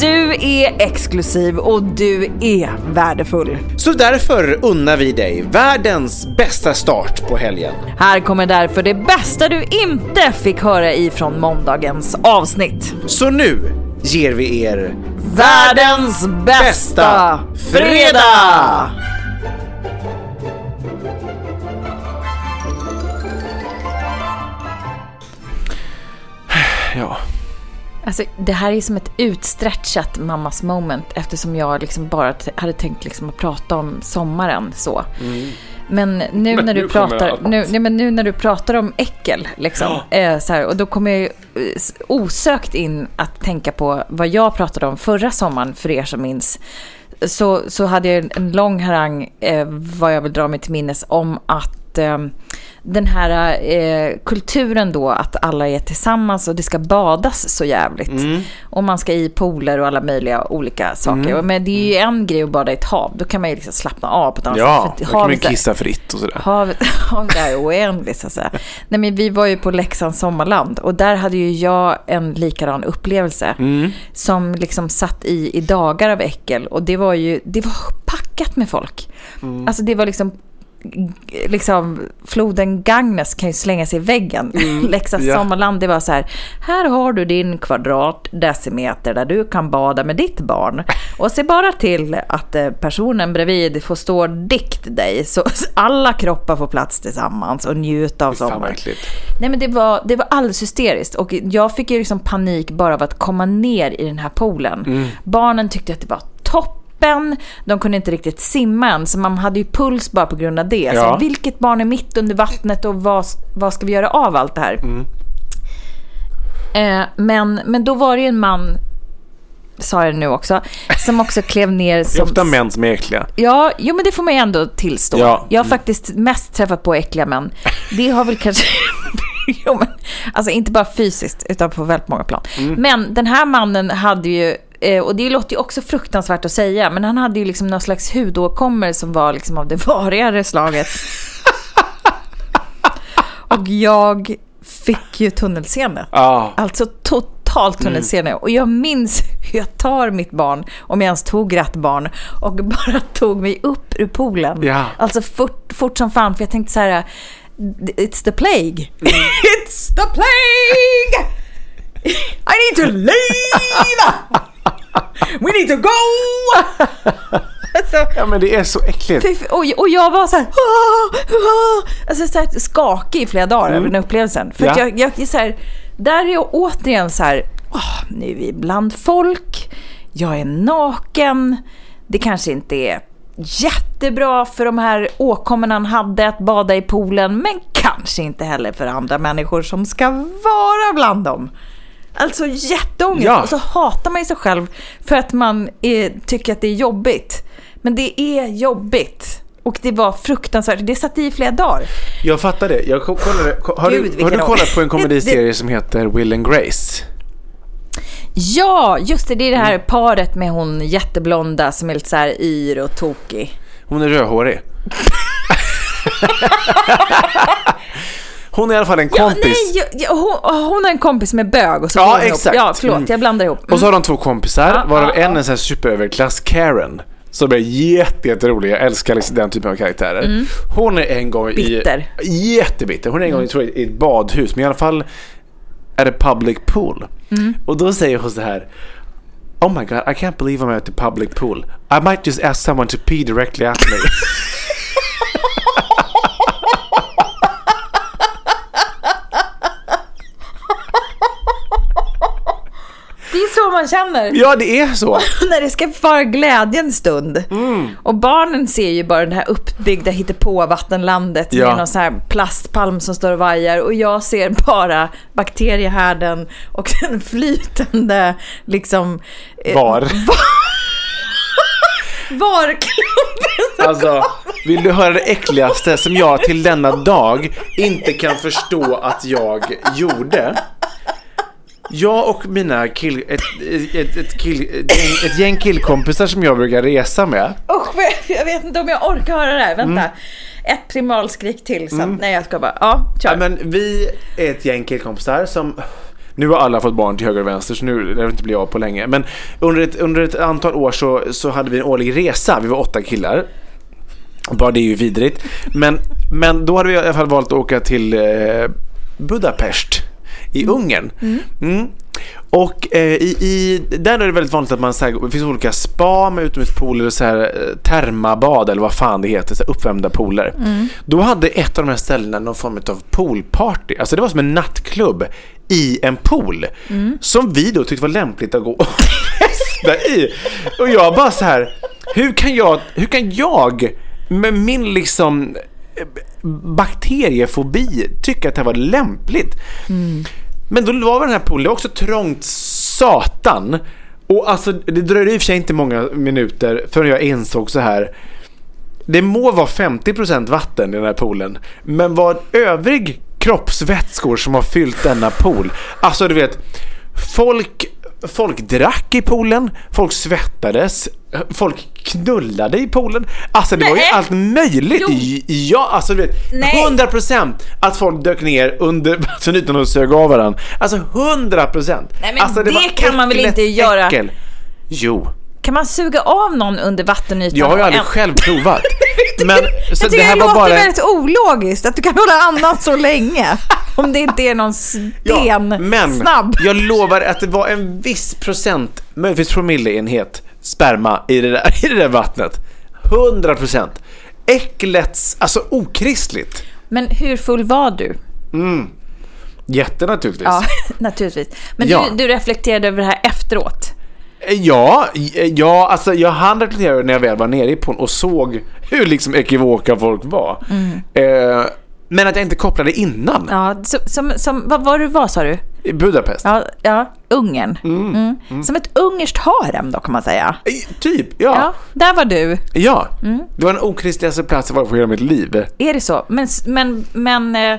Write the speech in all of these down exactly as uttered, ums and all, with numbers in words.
Du är exklusiv och du är värdefull. Så därför unnar vi dig världens bästa start på helgen. Här kommer därför det bästa du inte fick höra ifrån måndagens avsnitt. Så nu ger vi er världens bästa, bästa fredag! Ja... Alltså, det här är som ett utsträckat mammas moment, eftersom jag liksom bara t- hade tänkt liksom att prata om sommaren så. Mm. Men nu men när du nu pratar nu, nej, men nu när du pratar om äckel liksom, ja. eh, så här, och då kommer jag ju osökt in att tänka på vad jag pratade om förra sommaren, för er som minns. Så så hade jag en lång harang eh, vad jag vill dra mig till minnes om att den här eh, kulturen då att alla är tillsammans och det ska badas så jävligt. Mm. Och man ska i pooler och alla möjliga olika saker. Mm. Men det är ju en grej att bada i ett hav. Då kan man ju liksom slappna av på ett annat ja, sätt. Ja, då kan man kissa fritt och sådär. Havet är oändligt så att säga. Nej, men vi var ju på Leksands sommarland och där hade ju jag en likadan upplevelse mm. som liksom satt i, i dagar av äckel. Och det var ju, det var packat med folk. Mm. Alltså det var liksom liksom floden Ganges kan ju slänga sig i väggen. Mm, Leksands yeah. sommarland, det var så här, här har du din kvadratdecimeter där du kan bada med ditt barn och se bara till att personen bredvid får stå dikt dig så alla kroppar får plats tillsammans och njuta av sommaren. Nej, men det var, det var alldeles hysteriskt och jag fick ju liksom panik bara av att komma ner i den här poolen. Mm. Barnen tyckte att det var topp. De kunde inte riktigt simma än, så man hade ju puls bara på grund av det. Ja. Så vilket barn är mitt under vattnet och vad, vad ska vi göra av allt det här? Mm. Eh, men, men då var det ju en man, sa jag nu också, som också klev ner. Som, det är ofta män som är äckliga. Ja, jo, men det får man ändå tillstå. Ja. Jag har faktiskt mest träffat på äckliga män. Det har väl kanske... jo, men, alltså inte bara fysiskt, utan på väldigt många plan. Mm. Men den här mannen hade ju... Och det låter ju också fruktansvärt att säga, men han hade ju liksom någon slags hudåkommor som var liksom av det varigare slaget. Och jag fick ju tunnelseende. Ah. Alltså totalt tunnelseende. Mm. Och jag minns hur jag tar mitt barn, om jag ens tog rätt barn, och bara tog mig upp ur poolen. Yeah. Alltså fort, fort som fan, för jag tänkte så här: it's the plague. Mm. It's the plague! I need to leave! We need to go! Alltså, ja, men det är så äckligt. Och, och jag var så här, ah, ah, alltså så här skakig i flera dagar mm. över den upplevelsen. För ja. att jag, jag så här, där är jag återigen så här, oh, nu är vi bland folk, jag är naken, det kanske inte är jättebra för de här åkommorna han hade att bada i poolen, men kanske inte heller för andra människor som ska vara bland dem. Alltså jätteångest. Ja. Och så hatar man ju sig själv för att man är, tycker att det är jobbigt. Men det är jobbigt. Och det var fruktansvärt. Det satt i flera dagar. Jag fattar det. Jag kollade, har, Gud, du, har du kollat på en komediserie det... som heter Will and Grace? Ja, just det. Det är det här mm. paret med hon jätteblonda som är lite så här yr och tokig. Hon är rödhårig. Hon är i alla fall en kompis. Ja, nej, jag, hon, hon är en kompis med bög och så. Ja, exakt. Ja, förlåt, mm. jag blandar ihop. Mm. Och så har de två kompisar, ah, varav ah, en är en sån här superöverklass Karen, som är jätte, jätterolig. Jag älskar liksom den typen av karaktärer. Mm. Hon är en gång i... Bitter. Jättebitter. Hon är en gång mm. tror jag, i ett badhus, men i alla fall at a public pool. Mm. Och då säger hon så här: "Oh my god, I can't believe I'm at the public pool. I might just ask someone to pee directly at me." Det är så man känner. Ja, det är så. När det ska vara glädje en stund. Mm. Och barnen ser ju bara det här uppbyggda hittepå-vattenlandet ja. Med någon så här plastpalm som står och vajar. Och jag ser bara bakteriehärden och den flytande liksom... Var? Var? Varklumpen. Alltså, vill du höra det äckligaste som jag till denna dag inte kan förstå att jag gjorde? Jag och mina kill, ett, ett, ett, kill, ett gäng killkompisar som jag brukar resa med. Och jag vet inte om jag orkar höra det här. Vänta, mm. ett primalskrik till så att, mm. nej jag ska bara, ja, kör. Ja, men vi är ett gäng killkompisar som, nu har alla fått barn till höger och vänster så nu det inte blir av på länge. Men under ett, under ett antal år så, så hade vi en årlig resa, vi var åtta killar. Bara det är ju vidrigt. Men, men då hade vi i alla fall valt att åka till eh, Budapest i Ungern. Mm. Mm. Och eh, i, i, där är det väldigt vanligt att man så här, det finns olika spa med utomhuspooler och så här termabad eller vad fan det heter, så här, uppvärmda pooler. Mm. Då hade ett av de här ställena någon form av poolparty. Alltså det var som en nattklubb i en pool mm. som vi då tyckte var lämpligt att gå och festa i. Och jag bara så här, hur kan jag hur kan jag med min liksom bakteriefobi tycker att det här var lämpligt. Mm. Men då var den här poolen också trångt satan. Och alltså det dröjde i och för sig inte många minuter förrän jag insåg så här: det må vara femtio procent vatten i den här poolen, men vad övrig kroppsvätskor som har fyllt denna pool. Alltså du vet, folk folk drack i poolen, folk svettades, folk knullade i poolen. Alltså det nej. Var ju allt möjligt. Jo. Ja, alltså du vet, nej. hundra procent att folk dök ner under vatten utan att sög av varandra. Alltså hundra procent. Nej, men alltså, det, det kan man väl inte göra. Äckel. Jo. Kan man suga av någon under vattenytan? Jag har ju aldrig en... själv provat. Men, så jag tycker det här det låter bara... väldigt ologiskt att du kan hålla annan så länge. Om det inte är någon sten ja, men snabb. Jag lovar att det var en viss procent, möjligtvis promilleenhet sperma i det där, i det där vattnet. hundra procent. Äcklets, alltså okristligt. Men hur full var du? Mm. Jättenaturligtvis. Ja, naturligtvis. Men ja. du, du reflekterade över det här efteråt. Ja, ja, alltså jag hann reflektera när jag väl var nere i poolen och såg hur liksom ekivoka folk var. Mm. Eh, men att jag inte kopplade innan. Ja, som, som, som vad var du var sa du? I Budapest. Ja, ja, Ungern. Mm. Mm. Mm. Som ett ungerskt harem då kan man säga. E, typ, ja. ja. Där var du. Ja. Mm. Det var den okristligaste plats jag var på hela mitt liv. Är det så? Men men men eh,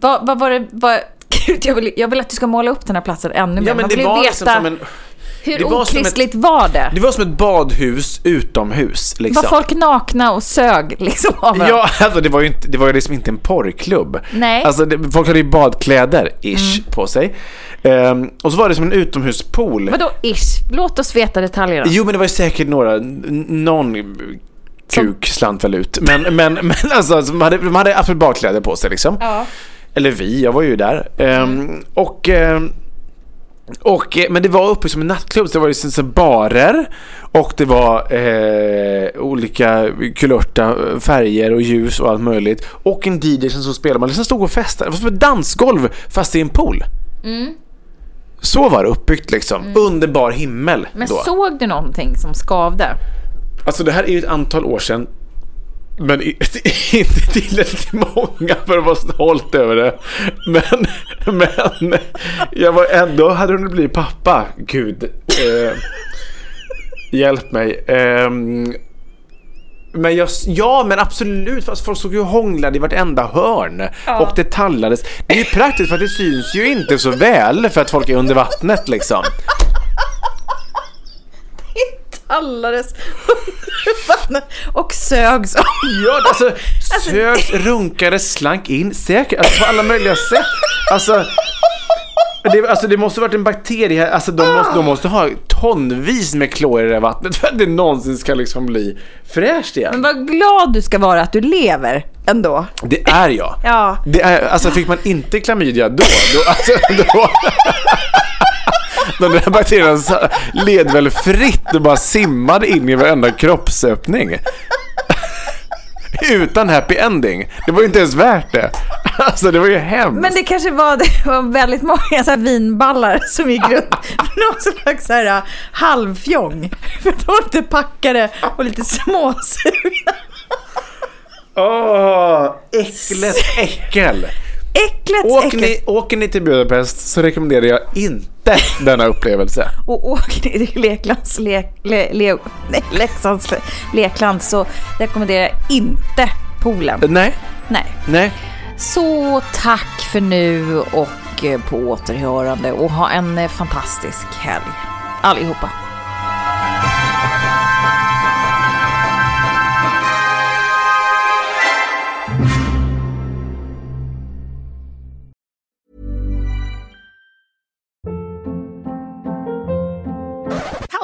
vad, vad var det vad, gud, jag vill jag vill att du ska måla upp den här platsen ännu mer. Ja, men man det var veta... liksom som en hur det okristligt var, ett, var det? Det var som ett badhus utomhus liksom. Var folk nakna och sög liksom av det? Ja, alltså det var ju inte, det var ju liksom inte en porrklubb. Nej. Alltså det, folk hade ju badkläder ish mm. på sig. Um, och så var det som en utomhuspool. Vadå ish? Låt oss veta detaljerna. Jo, men det var ju säkert några n- någon kuk slant väl ut. Men men men alltså man hade man hade absolut badkläder på sig liksom. Ja. Eller vi, jag var ju där. Um, mm. och um, Och, men det var uppe som en nattklubb, så det var liksom så barer och det var eh, olika kulörta färger och ljus och allt möjligt och en D J som så spelade, man liksom stod och festade. Det var som ett dansgolv fast i en pool. Mm. Så var det uppbyggt liksom, mm. underbar himmel. Men då såg du någonting som skavde? Alltså det här är ju ett antal år sedan, men inte tillräckligt många för att vara stolt över det. Men, men jag var ändå, hade hon blivit pappa. Gud, eh, hjälp mig. Eh, men jag, ja, men absolut. Fast folk såg ju hånglade i vartenda hörn. Ja. Och det tallades. Det är ju praktiskt för att det syns ju inte så väl för att folk är under vattnet liksom. Allades och sögs. Ja, alltså sögs, runkade, slank in säkert alltså, på alla möjliga sätt. Alltså det, alltså det måste varit en bakterie här. Alltså de måste, de måste ha tonvis med klor i det vattnet för att det någonsin ska liksom bli fräscht igen. Men vad glad du ska vara att du lever. ändå. Det är jag. Ja. Det är, alltså fick man inte klamydia då, då, alltså, då. De där bakterierna led väl fritt och bara simmade in i varenda kroppsöppning. Utan happy ending. Det var ju inte ens värt det. Alltså det var ju hemskt. Men det kanske var, det var väldigt många så här vinballar som gick runt någon slags så här halvfjong. För de var inte packade och lite småsugna. Åh, oh, äcklet äckel. Äcklet, åker, äcklet. Ni, åker ni till Budapest så rekommenderar jag inte denna upplevelse. Och åker ni till Leklands, le, le, le, nej, Leksands Lekland så rekommenderar jag inte poolen. Nej. Nej. Nej. Så tack för nu och på återhörande och ha en fantastisk helg allihopa.